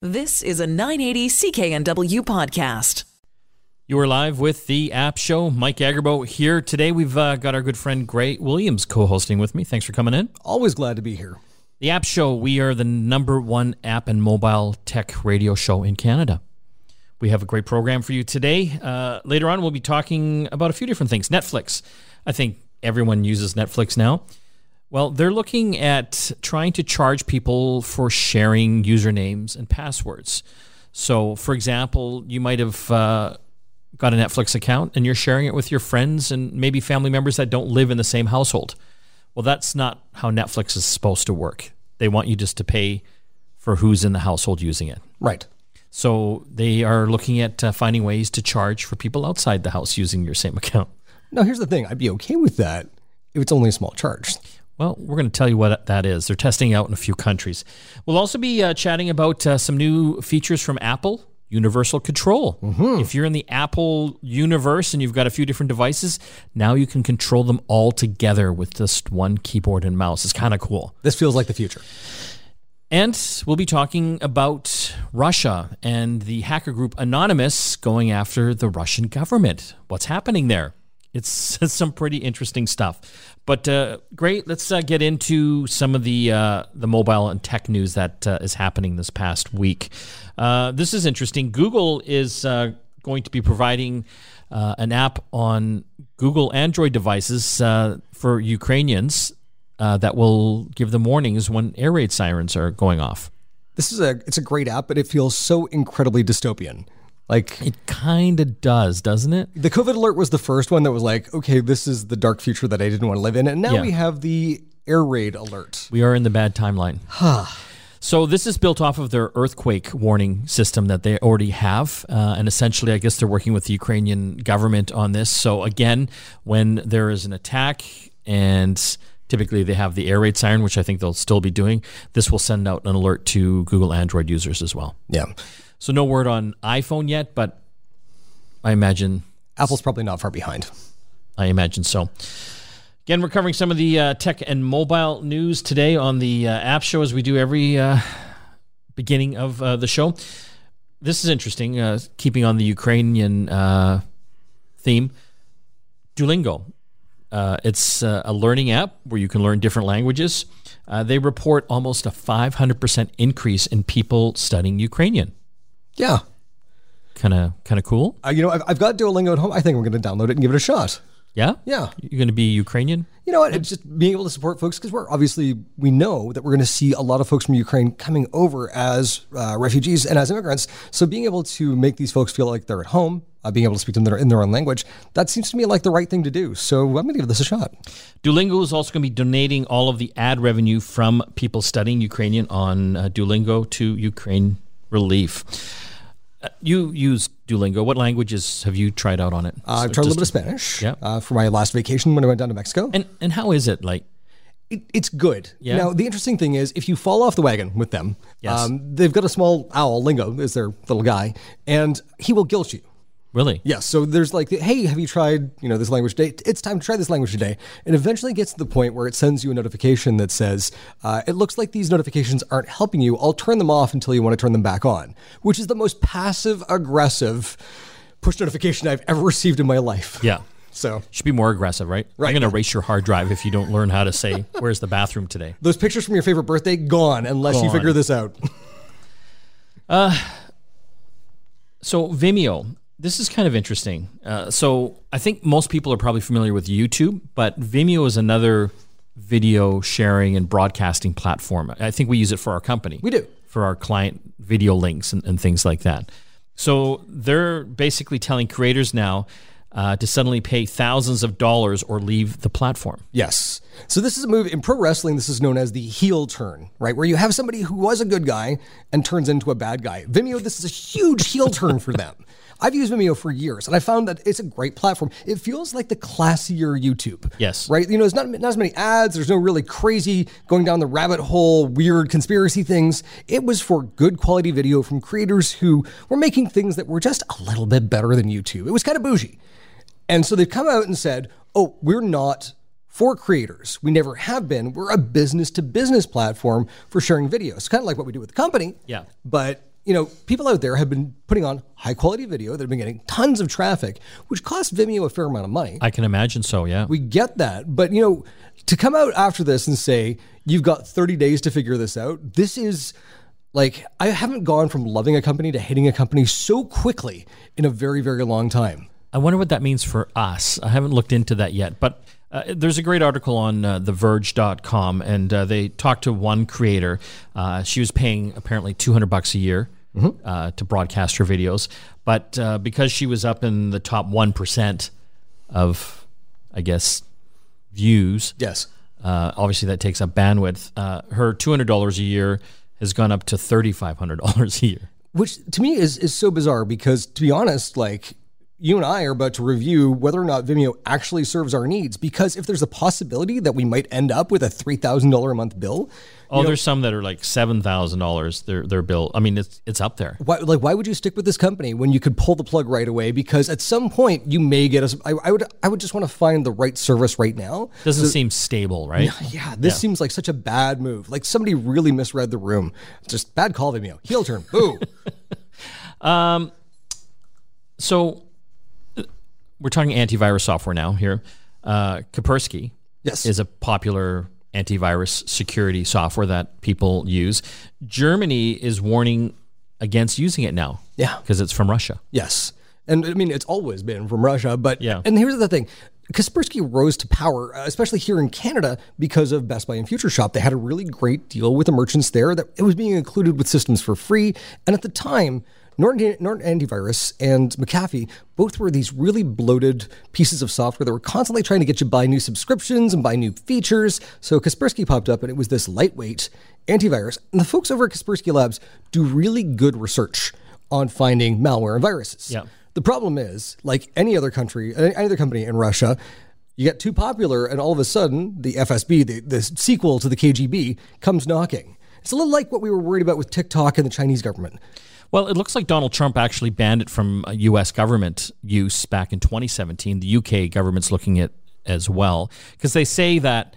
This is a 980 CKNW podcast. You are live with The App Show. Mike Agarbo here. Today we've got our good friend Gray Williams co-hosting with me. Thanks for coming in. Always glad to be here. The App Show, we are the number one app and mobile tech radio show in Canada. We have a great program for you today. Later on, we'll be talking about a few different things. Netflix. I think everyone uses Netflix now. Well, they're looking at trying to charge people for sharing usernames and passwords. So, for example, you might have got a Netflix account and you're sharing it with your friends and maybe family members that don't live in the same household. Well, that's not how Netflix is supposed to work. They want you just to pay for who's in the household using it. Right. So they are looking at finding ways to charge for people outside the house using your same account. Now, here's the thing. I'd be okay with that if it's only a small charge. Well, we're going to tell you what that is. They're testing out in a few countries. We'll also be chatting about some new features from Apple, Universal Control. Mm-hmm. If you're in the Apple universe and you've got a few different devices, now you can control them all together with just one keyboard and mouse. It's kind of cool. This feels like the future. And we'll be talking about Russia and the hacker group Anonymous going after the Russian government. What's happening there? It's some pretty interesting stuff. But great, let's get into some of the mobile and tech news that is happening this past week. This is interesting. Google is going to be providing an app on Google Android devices for Ukrainians that will give them warnings when air raid sirens are going off. This is it's a great app, but it feels so incredibly dystopian. Like, it kind of does, doesn't it? The COVID alert was the first one that was like, okay, this is the dark future that I didn't want to live in. And now we have the air raid alert. We are in the bad timeline. So this is built off of their earthquake warning system that they already have. And essentially, I guess they're working with the Ukrainian government on this. So again, when there is an attack and typically they have the air raid siren, which I think they'll still be doing, this will send out an alert to Google Android users as well. Yeah. So no word on iPhone yet, but I imagine Apple's probably not far behind. I imagine so. Again, we're covering some of the tech and mobile news today on the App Show, as we do every beginning of the show. This is interesting, keeping on the Ukrainian theme. Duolingo. It's a learning app where you can learn different languages. They report almost a 500% increase in people studying Ukrainian. Yeah. Kind of cool. You know, I've got Duolingo at home. I think I'm going to download it and give it a shot. Yeah? Yeah. You're going to be Ukrainian? You know what? It's just being able to support folks because we know that we're going to see a lot of folks from Ukraine coming over as refugees and as immigrants. So being able to make these folks feel like they're at home, being able to speak to them in their own language, that seems to me like the right thing to do. So I'm going to give this a shot. Duolingo is also going to be donating all of the ad revenue from people studying Ukrainian on Duolingo to Ukraine Relief. You use Duolingo. What languages have you tried out on it? I've tried a little bit of Spanish for my last vacation when I went down to Mexico. And how is it like? It's good. Yeah. Now, the interesting thing is, if you fall off the wagon with them, they've got a small owl, Lingo is their little guy, and he will guilt you. Really? Yeah. So there's like, hey, have you tried this language today? It's time to try this language today. And eventually gets to the point where it sends you a notification that says, it looks like these notifications aren't helping you. I'll turn them off until you want to turn them back on, which is the most passive-aggressive push notification I've ever received in my life. Yeah. So should be more aggressive, right? Right. I'm going to erase your hard drive if you don't learn how to say, where's the bathroom today? Those pictures from your favorite birthday, gone, unless you figure this out. So Vimeo. This is kind of interesting. So I think most people are probably familiar with YouTube, but Vimeo is another video sharing and broadcasting platform. I think we use it for our company. We do. For our client video links and things like that. So they're basically telling creators now to suddenly pay thousands of dollars or leave the platform. Yes. So this is a move in pro wrestling. This is known as the heel turn, right? Where you have somebody who was a good guy and turns into a bad guy. Vimeo, this is a huge heel turn for them. I've used Vimeo for years, and I found that it's a great platform. It feels like the classier YouTube. Yes. Right? You know, there's not as many ads. There's no really crazy going down the rabbit hole, weird conspiracy things. It was for good quality video from creators who were making things that were just a little bit better than YouTube. It was kind of bougie. And so they've come out and said, oh, we're not for creators. We never have been. We're a business-to-business platform for sharing videos. Kind of like what we do with the company. Yeah. But you know, people out there have been putting on high quality video. They've been getting tons of traffic, which costs Vimeo a fair amount of money. I can imagine so, yeah. We get that. But, you know, to come out after this and say, you've got 30 days to figure this out, this is like, I haven't gone from loving a company to hating a company so quickly in a very, very long time. I wonder what that means for us. I haven't looked into that yet, but there's a great article on TheVerge.com, and they talked to one creator. She was paying apparently $200 a year. Mm-hmm. To broadcast her videos. But because she was up in the top 1% of, I guess, views. Yes. Obviously, that takes up bandwidth. Her $200 a year has gone up to $3,500 a year. Which, to me, is so bizarre because, to be honest, like, you and I are about to review whether or not Vimeo actually serves our needs, because if there's a possibility that we might end up with a $3,000 a month bill. Oh, there's some that are like $7,000 their bill. I mean, it's up there. Why would you stick with this company when you could pull the plug right away? Because at some point you may get us. I would just want to find the right service right now. Doesn't seem stable, right? Yeah, this seems like such a bad move. Like somebody really misread the room. Just bad call, Vimeo. Heel turn. Boo. So. We're talking antivirus software now here. Kaspersky is a popular antivirus security software that people use. Germany is warning against using it now. Yeah. Because it's from Russia. Yes. And I mean, it's always been from Russia, but and here's the thing. Kaspersky rose to power, especially here in Canada, because of Best Buy and Future Shop. They had a really great deal with the merchants there that it was being included with systems for free. And at the time, Norton Antivirus and McAfee both were these really bloated pieces of software that were constantly trying to get you to buy new subscriptions and buy new features. So Kaspersky popped up, and it was this lightweight antivirus. And the folks over at Kaspersky Labs do really good research on finding malware and viruses. Yeah. The problem is, like any other company in Russia, you get too popular, and all of a sudden, the FSB, the sequel to the KGB, comes knocking. It's a little like what we were worried about with TikTok and the Chinese government. Well, it looks like Donald Trump actually banned it from U.S. government use back in 2017. The U.K. government's looking at as well, because they say that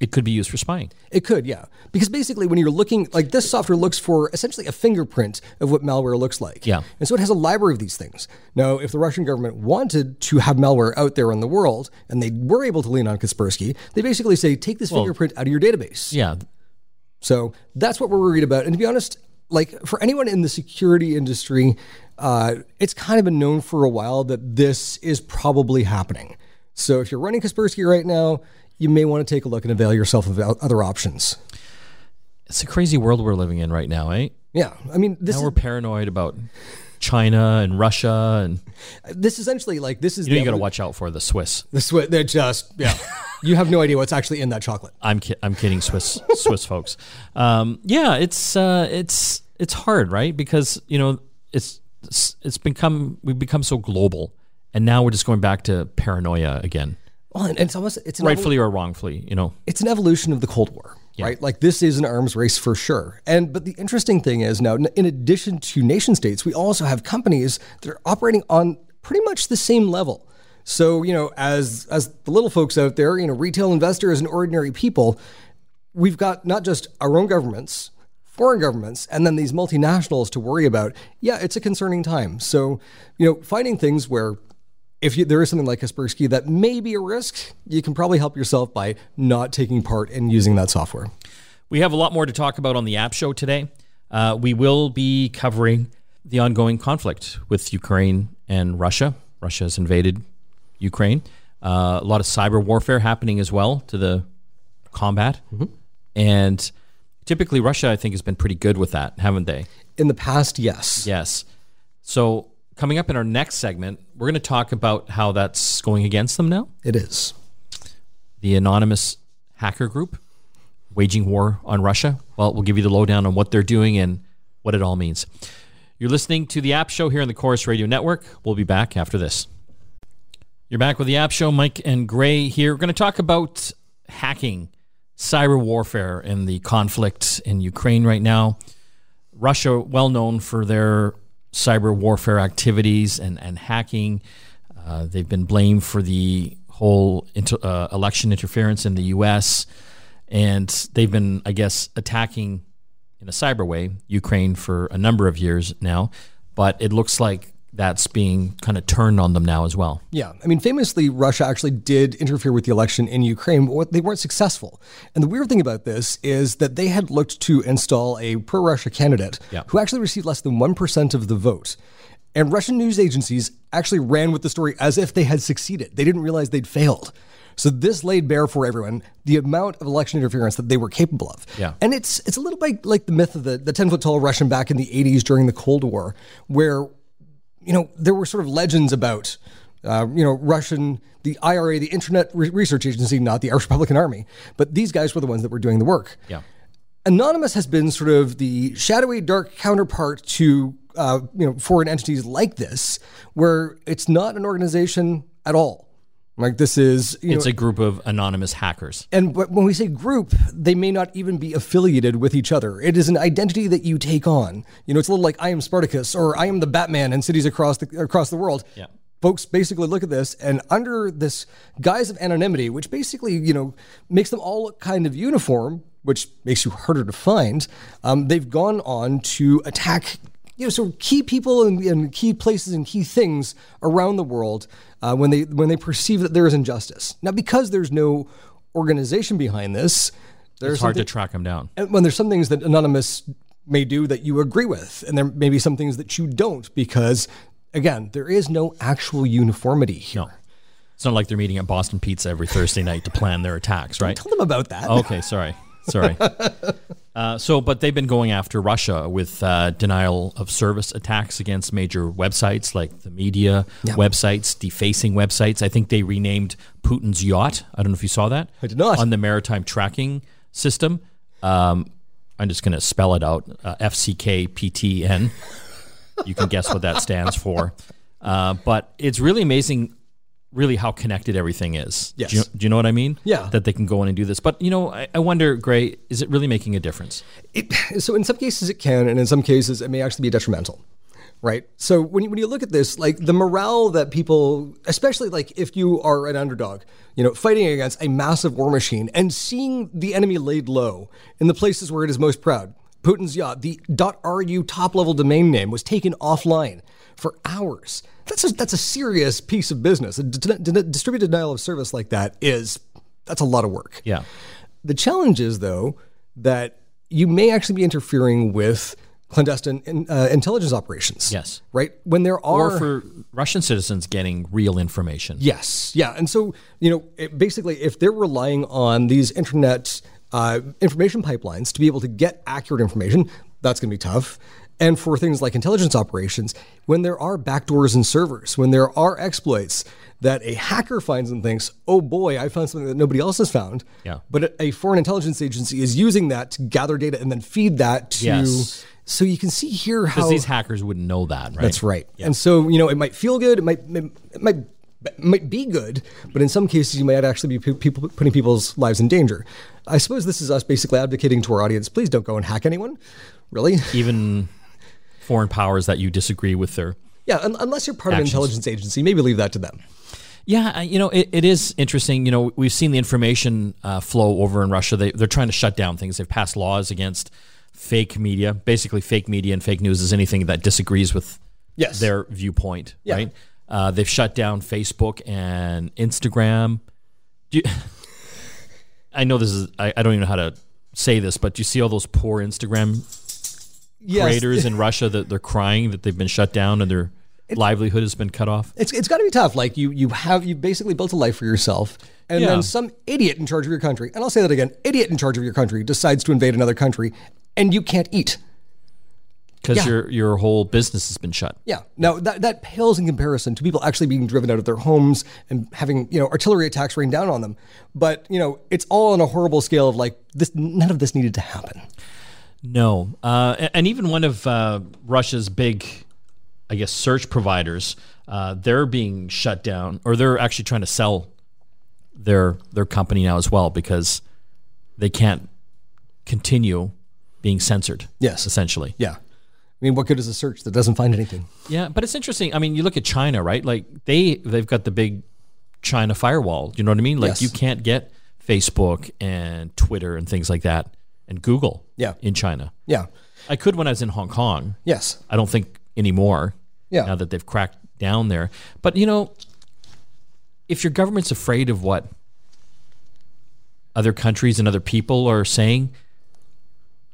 it could be used for spying. It could, yeah. Because basically when you're looking, like this software looks for essentially a fingerprint of what malware looks like. Yeah. And so it has a library of these things. Now, if the Russian government wanted to have malware out there in the world, and they were able to lean on Kaspersky, they basically say, take this fingerprint out of your database. Yeah. So that's what we're worried about. And to be honest, like for anyone in the security industry, it's kind of been known for a while that this is probably happening. So if you're running Kaspersky right now, you may want to take a look and avail yourself of other options. It's a crazy world we're living in right now, eh? Yeah. I mean, now we're paranoid about China and Russia, and this essentially like this is. You got to watch out for the Swiss. The Swiss, they're just You have no idea what's actually in that chocolate. I'm kidding, Swiss folks. It's hard, right? Because you know we've become so global, and now we're just going back to paranoia again. Well, and it's rightfully or wrongfully, you know. It's an evolution of the Cold War. Yeah. Right? Like this is an arms race for sure. But the interesting thing is now, in addition to nation states, we also have companies that are operating on pretty much the same level. So, you know, as the little folks out there, you know, retail investors and ordinary people, we've got not just our own governments, foreign governments, and then these multinationals to worry about. Yeah, it's a concerning time. So, you know, finding things where there is something like Kaspersky that may be a risk, you can probably help yourself by not taking part in using that software. We have a lot more to talk about on the App Show today. We will be covering the ongoing conflict with Ukraine and Russia. Russia has invaded Ukraine. A lot of cyber warfare happening as well to the combat. Mm-hmm. And typically Russia, I think, has been pretty good with that, haven't they? In the past, yes. Yes. So coming up in our next segment, we're going to talk about how that's going against them now. It is. The anonymous hacker group waging war on Russia. Well, we'll give you the lowdown on what they're doing and what it all means. You're listening to The App Show here on the Chorus Radio Network. We'll be back after this. You're back with The App Show. Mike and Gray here. We're going to talk about hacking, cyber warfare, and the conflict in Ukraine right now. Russia, well known for their cyber warfare activities and hacking. They've been blamed for the whole election interference in the U.S. And they've been, I guess, attacking in a cyber way Ukraine for a number of years now, but it looks like that's being kind of turned on them now as well. Yeah. I mean, famously, Russia actually did interfere with the election in Ukraine, but they weren't successful. And the weird thing about this is that they had looked to install a pro-Russia candidate who actually received less than 1% of the vote. And Russian news agencies actually ran with the story as if they had succeeded. They didn't realize they'd failed. So this laid bare for everyone the amount of election interference that they were capable of. Yeah. And it's a little bit like the myth of the 10-foot-tall Russian back in the 80s during the Cold War, where you know, there were sort of legends about, Russian, the IRA, the Internet Research Agency, not the Irish Republican Army, but these guys were the ones that were doing the work. Yeah. Anonymous has been sort of the shadowy, dark counterpart to, foreign entities like this, where it's not an organization at all. Like this is, it's a group of anonymous hackers. And when we say group, they may not even be affiliated with each other. It is an identity that you take on. You know, it's a little like I am Spartacus or I am the Batman in cities across the world. Yeah. Folks basically look at this and under this guise of anonymity, which basically, makes them all look kind of uniform, which makes you harder to find. They've gone on to attack sort of key people and key places and key things around the world when they perceive that there is injustice. Now, because there's no organization behind this, it's hard to track them down. And when there's some things that Anonymous may do that you agree with, and there may be some things that you don't, because, again, there is no actual uniformity here. No. It's not like they're meeting at Boston Pizza every Thursday night to plan their attacks, right? Don't tell them about that. Okay, sorry. But they've been going after Russia with denial of service attacks against major websites like the media websites, defacing websites. I think they renamed Putin's yacht. I don't know if you saw that. I did not. On the maritime tracking system. I'm just going to spell it out. FCKPTN. You can guess what that stands for. But it's really amazing how connected everything is. Yes. Do you know what I mean? Yeah. That they can go in and do this. But, I wonder, Gray, is it really making a difference? So in some cases it can, and in some cases it may actually be detrimental, right? So when you look at this, like the morale that people, especially like if you are an underdog, fighting against a massive war machine and seeing the enemy laid low in the places where it is most proud. Putin's yacht, the .ru top-level domain name, was taken offline for hours. That's a serious piece of business. A distributed denial of service like that that's a lot of work. Yeah. The challenge is, though, that you may actually be interfering with clandestine intelligence operations. Yes. Right? When there are... Or for Russian citizens getting real information. Yes. Yeah. And so, basically, if they're relying on these internet... information pipelines to be able to get accurate information, that's going to be tough. And for things like intelligence operations, when there are backdoors in servers, when there are exploits that a hacker finds and thinks, oh boy, I found something that nobody else has found. Yeah. But a foreign intelligence agency is using that to gather data and then feed that to... Yes. So you can see here how... Because these hackers wouldn't know that, right? That's right. Yeah. And so, it might feel good, it might be good, but in some cases you might actually be putting people's lives in danger. I suppose this is us basically advocating to our audience, please don't go and hack anyone, really. Even foreign powers that you disagree with their unless you're part of an intelligence agency, maybe leave that to them. Yeah, it is interesting. We've seen the information flow over in Russia. They're trying to shut down things. They've passed laws against fake media. Basically, fake media and fake news is anything that disagrees with their viewpoint, right? They've shut down Facebook and Instagram. I know this is, I don't even know how to say this, but do you see all those poor Instagram creators in Russia that they're crying that they've been shut down and their livelihood has been cut off? It's got to be tough. Like you basically built a life for yourself and then some idiot in charge of your country, and I'll say that again, idiot in charge of your country decides to invade another country and you can't eat. Because your whole business has been shut. Yeah. Now, that pales in comparison to people actually being driven out of their homes and having, artillery attacks rain down on them. But, it's all on a horrible scale of like, none of this needed to happen. No. And even one of Russia's big, I guess, search providers, they're being shut down, or they're actually trying to sell their company now as well because they can't continue being censored. Yes. Essentially. Yeah. I mean, what good is a search that doesn't find anything? Yeah, but it's interesting. I mean, you look at China, right? Like they've got the big China firewall. You know what I mean? Like you can't get Facebook and Twitter and things like that and Google in China. Yeah. I could when I was in Hong Kong. Yes. I don't think anymore now that they've cracked down there. But, you know, if your government's afraid of what other countries and other people are saying,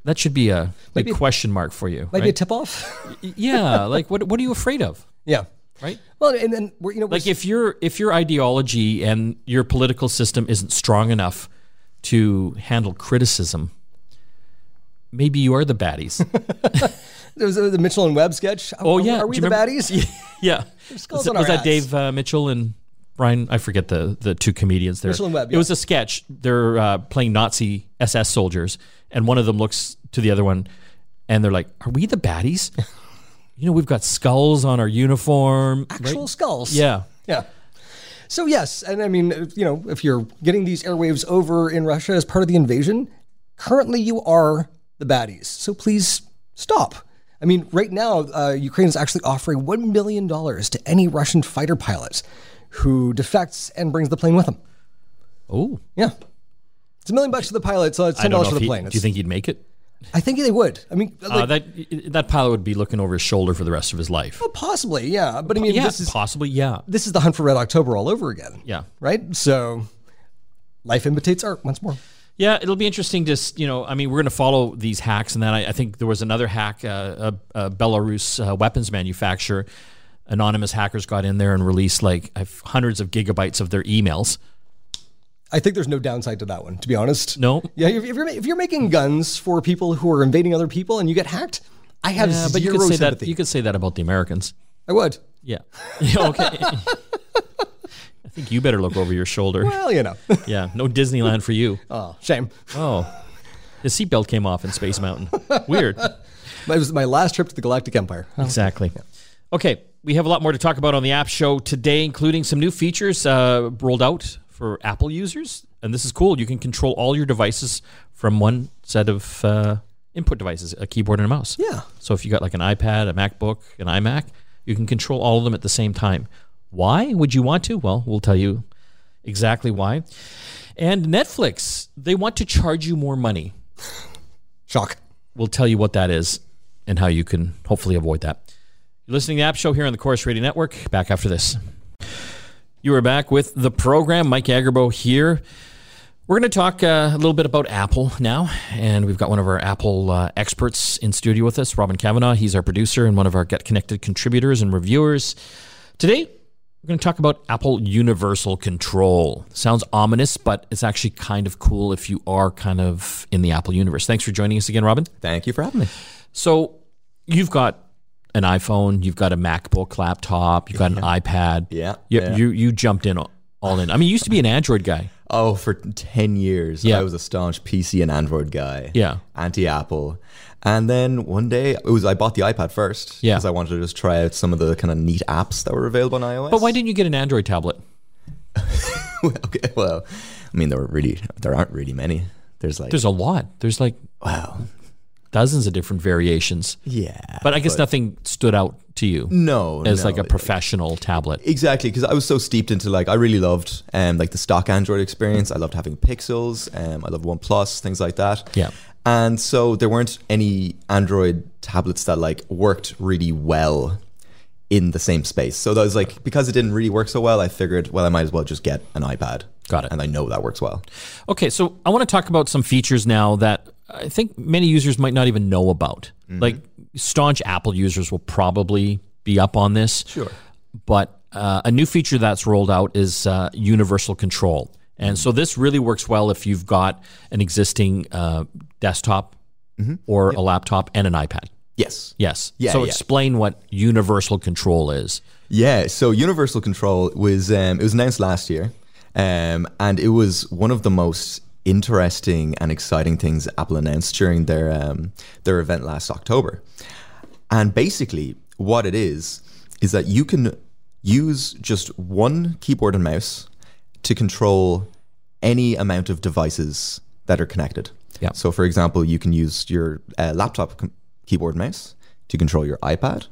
that should be a big question mark for you. Maybe a tip off? Yeah. Like, what are you afraid of? Yeah. Right? Well, and then, you know, like if your ideology and your political system isn't strong enough to handle criticism, maybe you are the baddies. There was the Mitchell and Webb sketch. Oh, yeah. Are we the baddies? Yeah. Was that Dave Mitchell and Brian? I forget the two comedians there. Mitchell and Webb, yeah. It was a sketch. They're playing Nazi SS soldiers, and one of them looks to the other one, and they're like, are we the baddies? You know, we've got skulls on our uniform. Actual skulls. Yeah. Yeah. So, yes. And I mean, you know, if you're getting these airwaves over in Russia as part of the invasion, currently you are the baddies. So please stop. I mean, right now, Ukraine is actually offering $1 million to any Russian fighter pilot who defects and brings the plane with him. Oh. Yeah. It's $1 million to the pilot, so it's $10 for the plane. Do you think he'd make it? I think they would. I mean, like, that pilot would be looking over his shoulder for the rest of his life. Well, possibly, yeah. But I mean, This is the hunt for Red October all over again. Yeah, right. So, life imitates art once more. Yeah, it'll be interesting. Just, you know, I mean, we're going to follow these hacks, and then I think there was another hack. A Belarus weapons manufacturer, anonymous hackers got in there and released like hundreds of gigabytes of their emails. I think there's no downside to that one, to be honest. No. Yeah, if you're making guns for people who are invading other people and you get hacked, I have zero sympathy. You could say that about the Americans. I would. Yeah. Okay. I think you better look over your shoulder. Well, you know. Yeah, no Disneyland for you. Oh, shame. Oh. The seatbelt came off in Space Mountain. Weird. It was my last trip to the Galactic Empire. Oh. Exactly. Yeah. Okay, we have a lot more to talk about on the app show today, including some new features rolled out for Apple users, and this is cool. You can control all your devices from one set of input devices, a keyboard and a mouse. Yeah. So if you got like an iPad, a MacBook, an iMac, you can control all of them at the same time. Why would you want to? Well, we'll tell you exactly why. And Netflix, they want to charge you more money. Shock. We'll tell you what that is and how you can hopefully avoid that. You're listening to the App Show here on the Chorus Radio Network. Back after this. You are back with the program. Mike Agarbo here. We're going to talk a little bit about Apple now, and we've got one of our Apple experts in studio with us, Robin Kavanaugh. He's our producer and one of our Get Connected contributors and reviewers. Today, we're going to talk about Apple Universal Control. Sounds ominous, but it's actually kind of cool if you are kind of in the Apple universe. Thanks for joining us again, Robin. Thank you for having me. So you've got an iPhone, you've got a MacBook laptop, you've got an iPad. Yeah. You jumped in all in. I mean, you used to be an Android guy. Oh, for 10 years, I was a staunch PC and Android guy. Yeah. Anti-Apple. And then one day, I bought the iPad first because I wanted to just try out some of the kind of neat apps that were available on iOS. But why didn't you get an Android tablet? Okay, well, I mean, there aren't really many. There's a lot. There's like... wow. Dozens of different variations. Yeah. But I guess nothing stood out to you. No, like a professional tablet. Exactly. Because I was so steeped into I really loved like the stock Android experience. I loved having Pixels. I loved OnePlus, things like that. Yeah. And so there weren't any Android tablets that worked really well in the same space. So that was because it didn't really work so well, I figured, well, I might as well just get an iPad. Got it. And I know that works well. Okay. So I want to talk about some features now that I think many users might not even know about. Mm-hmm. Like staunch Apple users will probably be up on this. Sure. But a new feature that's rolled out is universal control. And so this really works well if you've got an existing desktop or a laptop and an iPad. Yes. Yeah, so explain what universal control is. Yeah. So universal control was, it was announced last year. And it was one of the most interesting and exciting things Apple announced during their event last October. And basically what it is that you can use just one keyboard and mouse to control any amount of devices that are connected. Yeah. So for example, you can use your laptop keyboard and mouse to control your iPad.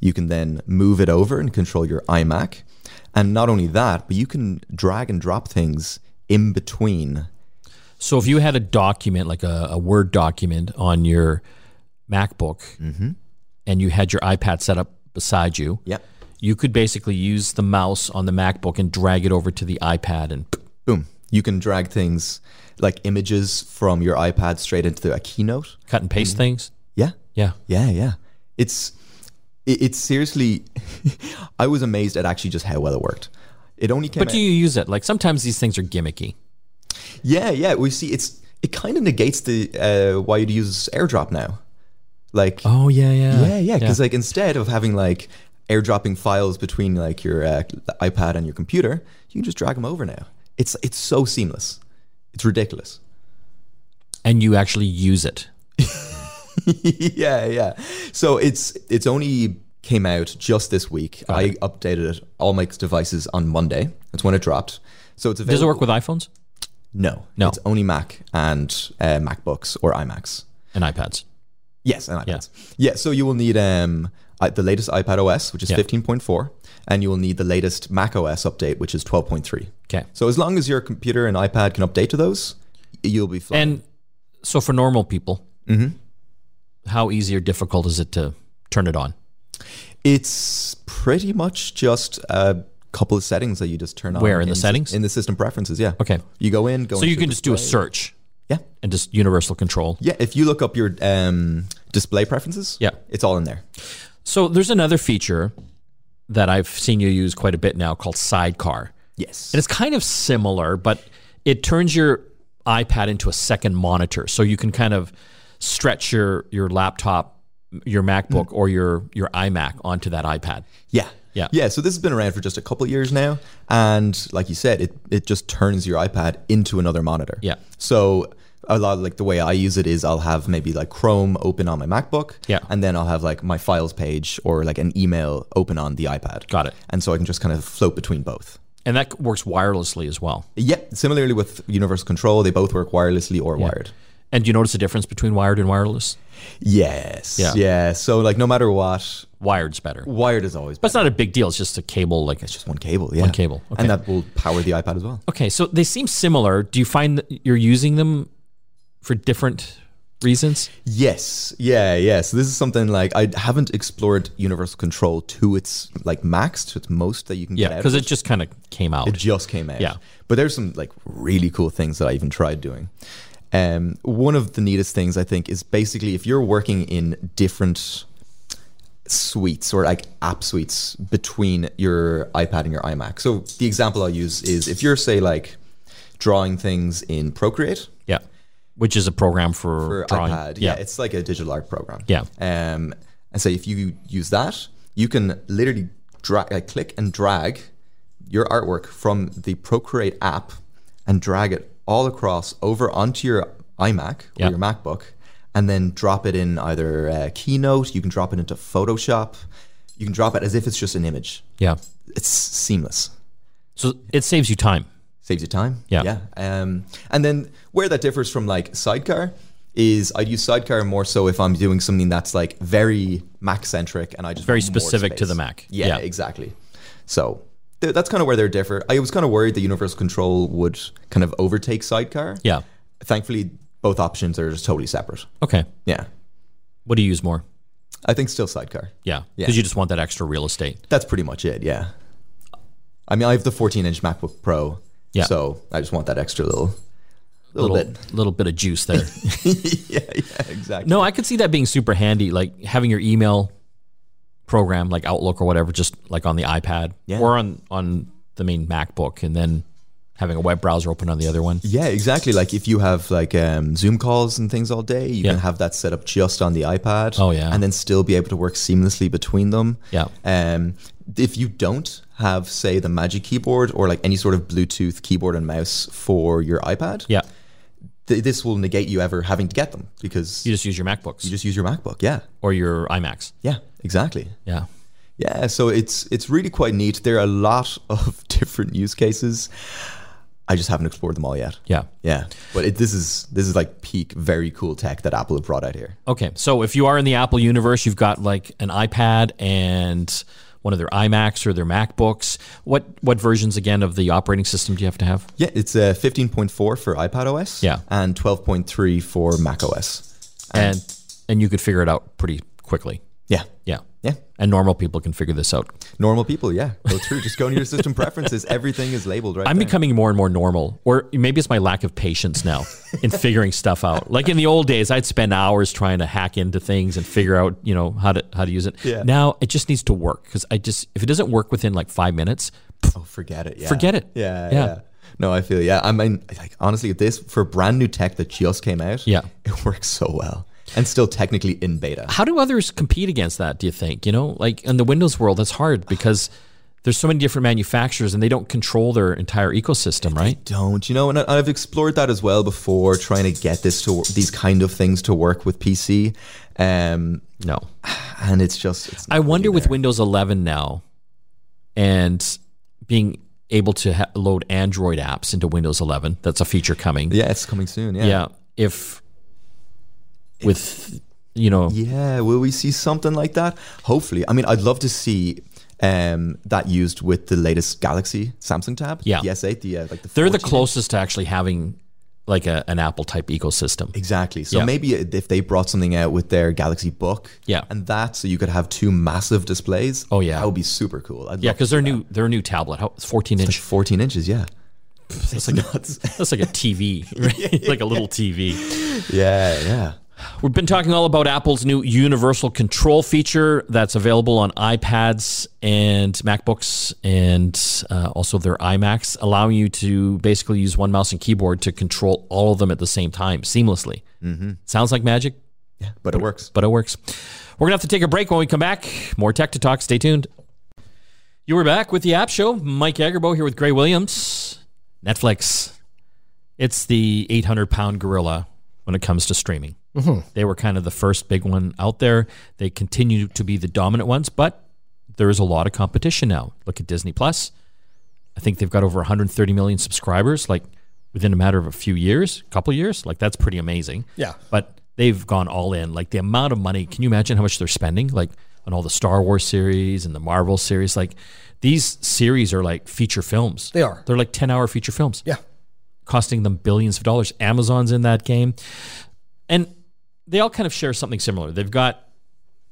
You can then move it over and control your iMac. And not only that, but you can drag and drop things in between So if you had a document, like a Word document on your MacBook, mm-hmm. and you had your iPad set up beside you, yep. you could basically use the mouse on the MacBook and drag it over to the iPad and boom. You can drag things like images from your iPad straight into a Keynote. Cut and paste mm-hmm. things? Yeah. Yeah. Yeah, yeah. It's seriously, I was amazed at actually just how well it worked. It only came But do you use it? Like sometimes these things are gimmicky. Yeah, yeah. We see it kind of negates the why you'd use AirDrop now. Like oh yeah, yeah. Yeah, yeah, because like instead of having like airdropping files between like your iPad and your computer, you can just drag them over now. It's so seamless. It's ridiculous. And you actually use it. Yeah, yeah. So it's only came out just this week. Right. I updated it, all my devices on Monday. That's when it dropped. So it's available. Does it work with iPhones? No. It's only Mac and MacBooks or iMacs. And iPads. Yes, and iPads. Yeah, so you will need the latest iPad OS, which is 15.4, and you will need the latest Mac OS update, which is 12.3. Okay. So as long as your computer and iPad can update to those, you'll be fine. And so for normal people, mm-hmm. how easy or difficult is it to turn it on? It's pretty much just a couple of settings that you just turn on. Where, in the settings? In the system preferences, yeah. Okay. You go in, go So you can just do a search. Yeah. And just universal control. Yeah, if you look up your display preferences, yeah, it's all in there. So there's another feature that I've seen you use quite a bit now called Sidecar. Yes. And it's kind of similar, but it turns your iPad into a second monitor. So you can kind of stretch your laptop, your MacBook, or your iMac onto that iPad. Yeah. Yeah. Yeah. So this has been around for just a couple of years now. And like you said, it just turns your iPad into another monitor. Yeah. So a lot of, like, the way I use it is I'll have maybe like Chrome open on my MacBook. Yeah. And then I'll have like my files page or like an email open on the iPad. Got it. And so I can just kind of float between both. And that works wirelessly as well. Yeah. Similarly with Universal Control, they both work wirelessly or wired. And do you notice the difference between wired and wireless? Yes. Yeah. Yeah. So like no matter what, wired's better. Wired is always better. But it's not a big deal. It's just a cable. Like it's just one cable. Yeah. One cable. Okay. And that will power the iPad as well. Okay. So they seem similar. Do you find that you're using them for different reasons? Yes. Yeah. Yeah. So this is something like I haven't explored Universal Control to its like max, to its most that you can get out. Yeah. Because it just kind of came out. It just came out. Yeah. But there's some like really cool things that I even tried doing. One of the neatest things I think is basically if you're working in different suites or like app suites between your iPad and your iMac. So the example I'll use is if you're say like drawing things in Procreate. Yeah. Which is a program for drawing. iPad. Yeah. It's like a digital art program. Yeah. And so if you use that, you can literally click and drag your artwork from the Procreate app and drag it all across over onto your iMac or your MacBook, and then drop it in either Keynote. You can drop it into Photoshop. You can drop it as if it's just an image. Yeah. It's seamless. So it saves you time. Saves you time. Yeah. Yeah. And then where that differs from like Sidecar is I'd use Sidecar more so if I'm doing something that's like very Mac-centric and I just very specific to the Mac. Yeah, yeah. Exactly. So that's kind of where they differ. I was kind of worried that Universal Control would kind of overtake Sidecar. Yeah. Thankfully, both options are just totally separate. Okay. Yeah. What do you use more? I think still Sidecar. Yeah. Because you just want that extra real estate. That's pretty much it. Yeah. I mean, I have the 14-inch MacBook Pro. Yeah. So I just want that extra little bit of juice there. yeah, exactly. No, I could see that being super handy, like having your email program like Outlook or whatever just like on the iPad or on the main MacBook, and then having a web browser open on the other one. Yeah, exactly. Like if you have like Zoom calls and things all day, you can have that set up just on the iPad. Oh yeah. And then still be able to work seamlessly between them. Yeah. If you don't have say the Magic Keyboard or like any sort of Bluetooth keyboard and mouse for your iPad, this will negate you ever having to get them because you just use your MacBooks. You just use your MacBook, or your iMacs. Yeah, exactly. Yeah, yeah. So it's really quite neat. There are a lot of different use cases. I just haven't explored them all yet. Yeah, yeah. But this is like peak, very cool tech that Apple have brought out here. Okay, so if you are in the Apple universe, you've got like an iPad and one of their iMacs or their MacBooks? What versions, again, of the operating system do you have to have? Yeah, it's 15.4 for iPadOS and 12.3 for macOS. And you could figure it out pretty quickly. Yeah. And normal people can figure this out. Normal people, yeah. Go through. Just go into your system preferences. Everything is labeled right I'm there. Becoming more and more normal. Or maybe it's my lack of patience now in figuring stuff out. Like in the old days, I'd spend hours trying to hack into things and figure out, you know, how to use it. Yeah. Now it just needs to work, because if it doesn't work within like 5 minutes, forget it. Yeah. Yeah. No, I feel I mean, like, honestly, for brand new tech that just came out, it works so well. And still technically in beta. How do others compete against that, do you think? You know, like in the Windows world, that's hard because there's so many different manufacturers and they don't control their entire ecosystem, right? They don't, you know, and I've explored that as well before, trying to get these kind of things to work with PC. No. And it's just... I wonder with Windows 11 now and being able to load Android apps into Windows 11, that's a feature coming. Yeah, it's coming soon, Yeah, will we see something like that? Hopefully. I mean, I'd love to see that used with the latest Galaxy Samsung Tab. Yeah, the S8, the they're the closest to actually having like an Apple type ecosystem. Exactly. So maybe if they brought something out with their Galaxy Book, and that, so you could have two massive displays. Oh yeah, that would be super cool. Because their new tablet, 14 inch, like 14 inches, That's like nuts. That's like a TV, right? Like a little TV. Yeah. We've been talking all about Apple's new Universal Control feature that's available on iPads and MacBooks and also their iMacs, allowing you to basically use one mouse and keyboard to control all of them at the same time seamlessly. Mm-hmm. Sounds like magic, but it works. We're going to have to take a break. When we come back, more Tech to Talk. Stay tuned. You were back with the App Show. Mike Agarbo here with Gray Williams. Netflix, it's the 800-pound gorilla when it comes to streaming. Mm-hmm. They were kind of the first big one out there. They continue to be the dominant ones, but there is a lot of competition now. Look at Disney+. I think they've got over 130 million subscribers, like within a matter of a couple years. Like, that's pretty amazing. Yeah. But they've gone all in. Like, the amount of money, can you imagine how much they're spending? Like, on all the Star Wars series and the Marvel series. Like, these series are like feature films. They are. They're like 10-hour feature films. Yeah. Costing them billions of dollars. Amazon's in that game. And they all kind of share something similar. They've got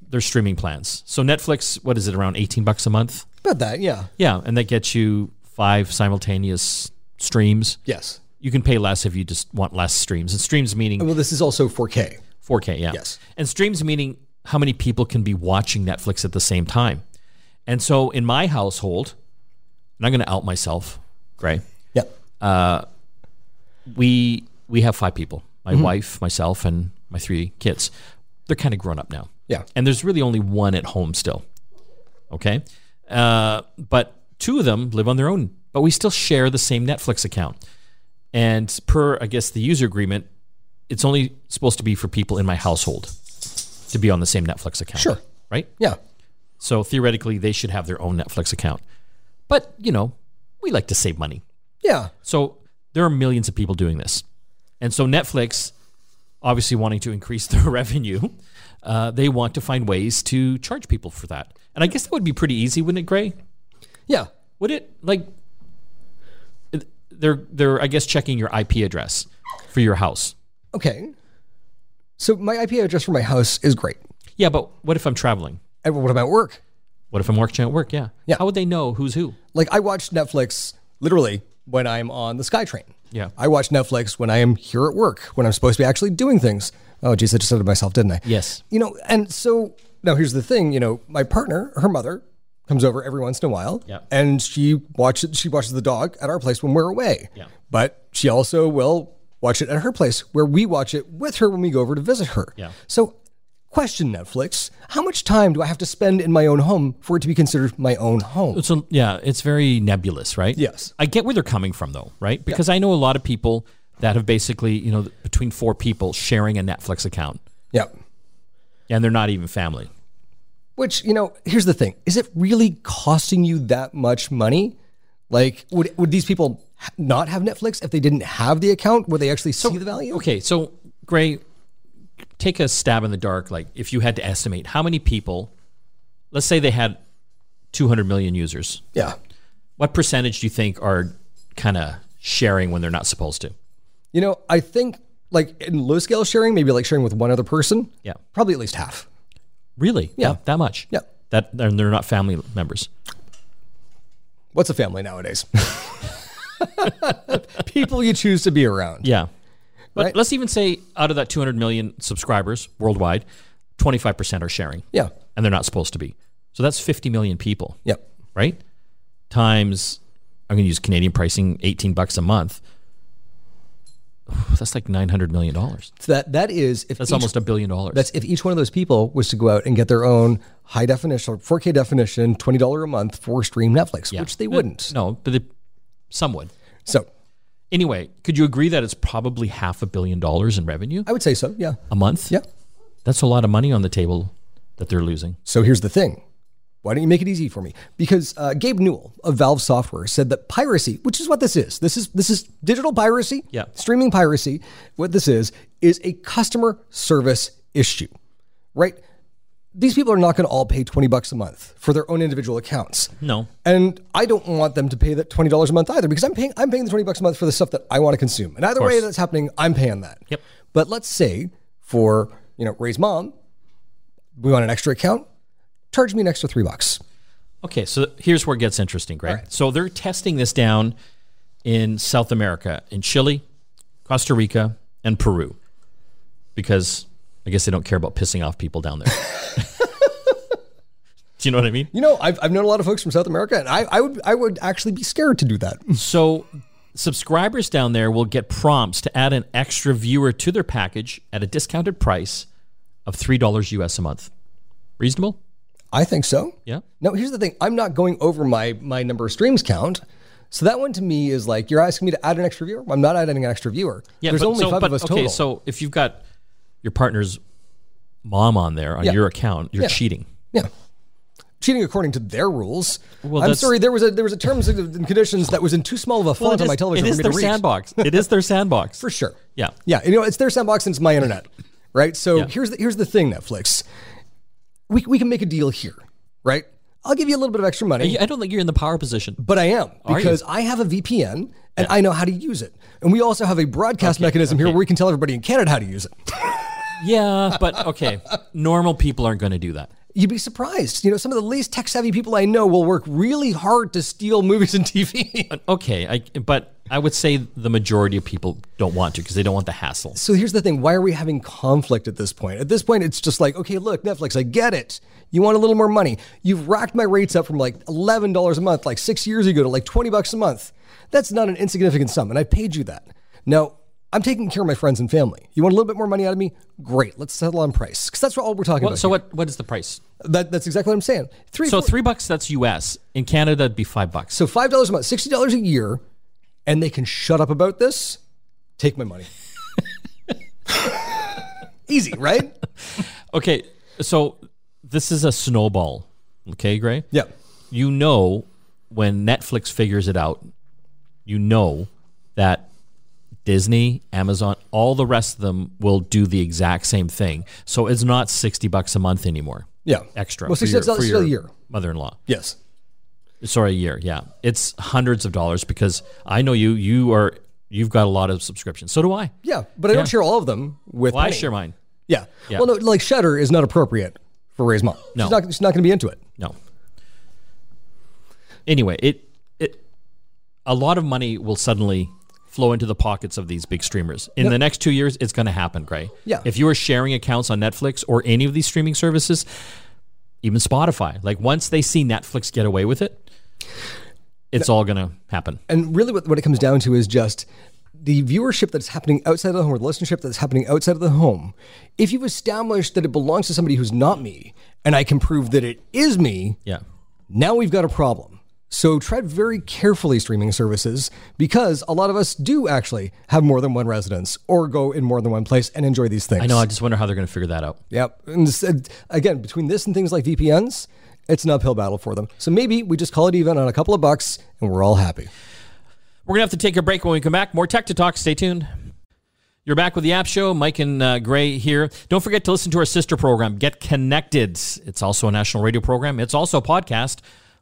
their streaming plans. So Netflix, what is it, around $18 a month? About that, yeah. Yeah, and that gets you 5 simultaneous streams. Yes. You can pay less if you just want less streams. And streams meaning... Well, this is also 4K. 4K, yeah. Yes. And streams meaning how many people can be watching Netflix at the same time. And so in my household, and I'm going to out myself, Gray. Yeah. We have 5 people. My wife, myself, and my 3 kids. They're kind of grown up now. Yeah. And there's really only one at home still. Okay? But 2 of them live on their own. But we still share the same Netflix account. And per, I guess, the user agreement, it's only supposed to be for people in my household to be on the same Netflix account. Sure. Right? Yeah. So theoretically, they should have their own Netflix account. But, you know, we like to save money. Yeah. So there are millions of people doing this. And so Netflix, obviously wanting to increase their revenue, they want to find ways to charge people for that. And I guess that would be pretty easy, wouldn't it, Gray? Yeah. Would it? Like, they're I guess, checking your IP address for your house. Okay. So my IP address for my house is great. Yeah, but what if I'm traveling? And what about work? What if I'm working at work? Yeah. How would they know who's who? Like, I watch Netflix literally when I'm on the SkyTrain. Yeah. I watch Netflix when I am here at work, when I'm supposed to be actually doing things. Oh, geez, I just said it myself, didn't I? Yes. You know, and so now here's the thing, you know, my partner, her mother, comes over every once in a while, and she watches the dog at our place when we're away. Yeah. But she also will watch it at her place where we watch it with her when we go over to visit her. Yeah. So question, Netflix, how much time do I have to spend in my own home for it to be considered my own home? So, yeah, it's very nebulous, right? Yes. I get where they're coming from, though, right? Because I know a lot of people that have basically, you know, between 4 people sharing a Netflix account. Yeah. And they're not even family. Which, you know, here's the thing. Is it really costing you that much money? Like, would these people not have Netflix if they didn't have the account? Would they actually see the value? Okay, so, Gray... Take a stab in the dark. Like, if you had to estimate how many people, let's say they had 200 million users. Yeah. What percentage do you think are kind of sharing when they're not supposed to? You know, I think like in low scale sharing, maybe like sharing with one other person. Yeah. Probably at least half. Really? Yeah. That much? Yeah. That, and they're not family members. What's a family nowadays? People you choose to be around. Yeah. But right? Let's even say out of that 200 million subscribers worldwide, 25% are sharing. Yeah. And they're not supposed to be. So that's 50 million people. Yep. Right? Times, I'm going to use Canadian pricing, $18 a month. That's like $900 million. So that is... That's almost $1 billion. That's if each one of those people was to go out and get their own high definition, 4K definition, $20 a month for stream Netflix, which they wouldn't. No, but some would. So... Anyway, could you agree that it's probably $500 million in revenue? I would say so, yeah. A month? Yeah. That's a lot of money on the table that they're losing. So here's the thing. Why don't you make it easy for me? Because Gabe Newell of Valve Software said that piracy, which is what this is. This is digital piracy, streaming piracy. What this is a customer service issue, right? These people are not going to all pay $20 a month for their own individual accounts. No. And I don't want them to pay that $20 a month either, because I'm paying the $20 a month for the stuff that I want to consume. And either way that's happening, I'm paying that. Yep. But let's say for, Ray's mom, we want an extra account, charge me an extra $3. Okay, so here's where it gets interesting, Greg. Right. So they're testing this down in South America, in Chile, Costa Rica, and Peru, because I guess they don't care about pissing off people down there. Do you know what I mean? I've known a lot of folks from South America, and I would actually be scared to do that. So subscribers down there will get prompts to add an extra viewer to their package at a discounted price of $3 US a month. Reasonable? I think so. Yeah. Now, here's the thing. I'm not going over my number of streams count. So that one to me is like, you're asking me to add an extra viewer? I'm not adding an extra viewer. Yeah, there's only five of us total. Okay, so if you've got... your partner's mom on there on your account, you're cheating. Yeah. Cheating according to their rules. Well, I'm sorry, there was a terms and conditions that was in too small of a font on my television for me to read. It is their sandbox. It is their sandbox. For sure. Yeah. Yeah. And, it's their sandbox and it's my internet. Right? So here's the thing, Netflix. We can make a deal here, right? I'll give you a little bit of extra money. I don't think you're in the power position. But I am, because I have a VPN and I know how to use it. And we also have a broadcast mechanism here where we can tell everybody in Canada how to use it. Yeah, but okay. Normal people aren't going to do that. You'd be surprised. Some of the least tech-savvy people I know will work really hard to steal movies and TV. Okay, but I would say the majority of people don't want to, because they don't want the hassle. So here's the thing. Why are we having conflict at this point? At this point, it's just like, okay, look, Netflix, I get it. You want a little more money. You've racked my rates up from like $11 a month like 6 years ago to like $20 a month. That's not an insignificant sum, and I paid you that. Now, I'm taking care of my friends and family. You want a little bit more money out of me? Great. Let's settle on price, because that's all we're talking about. So what is the price? That's exactly what I'm saying. $3, that's US. In Canada, it'd be $5. So $5 a month, $60 a year, and they can shut up about this. Take my money. Easy, right? Okay, so this is a snowball. Okay, Gray? Yeah. When Netflix figures it out, that Disney, Amazon, all the rest of them will do the exact same thing. So it's not $60 a month anymore. Yeah. Extra. Well, $60 a year. Mother-in-law. Yes. Sorry, a year. Yeah. It's hundreds of dollars, because I know you've got a lot of subscriptions. So do I. Yeah. But I don't share all of them with Penny. I share mine. Yeah. Well, no, like Shudder is not appropriate for Ray's mom. No. She's not going to be into it. No. Anyway, a lot of money will suddenly flow into the pockets of these big streamers. In the next 2 years, it's going to happen, Gray. Yeah. If you are sharing accounts on Netflix or any of these streaming services, even Spotify, like once they see Netflix get away with it, it's all going to happen. And really what it comes down to is just the viewership that's happening outside of the home, or the listenership that's happening outside of the home. If you've established that it belongs to somebody who's not me, and I can prove that it is me, now we've got a problem. So tread very carefully, streaming services, because a lot of us do actually have more than one residence or go in more than one place and enjoy these things. I know. I just wonder how they're going to figure that out. Yep. And this, again, between this and things like VPNs, it's an uphill battle for them. So maybe we just call it even on a couple of bucks and we're all happy. We're going to have to take a break. When we come back, more Tech to Talk. Stay tuned. You're back with the App Show. Mike and Gray here. Don't forget to listen to our sister program, Get Connected. It's also a national radio program. It's also a podcast.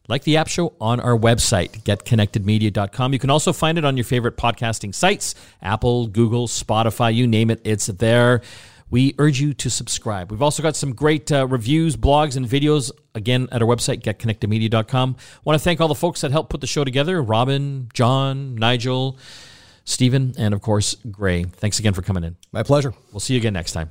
like the app show on our website, getconnectedmedia.com. You can also find it on your favorite podcasting sites, Apple, Google, Spotify, you name it, it's there. We urge you to subscribe. We've also got some great reviews, blogs, and videos, again, at our website, getconnectedmedia.com. I want to thank all the folks that helped put the show together, Robin, John, Nigel, Stephen, and, of course, Gray. Thanks again for coming in. My pleasure. We'll see you again next time.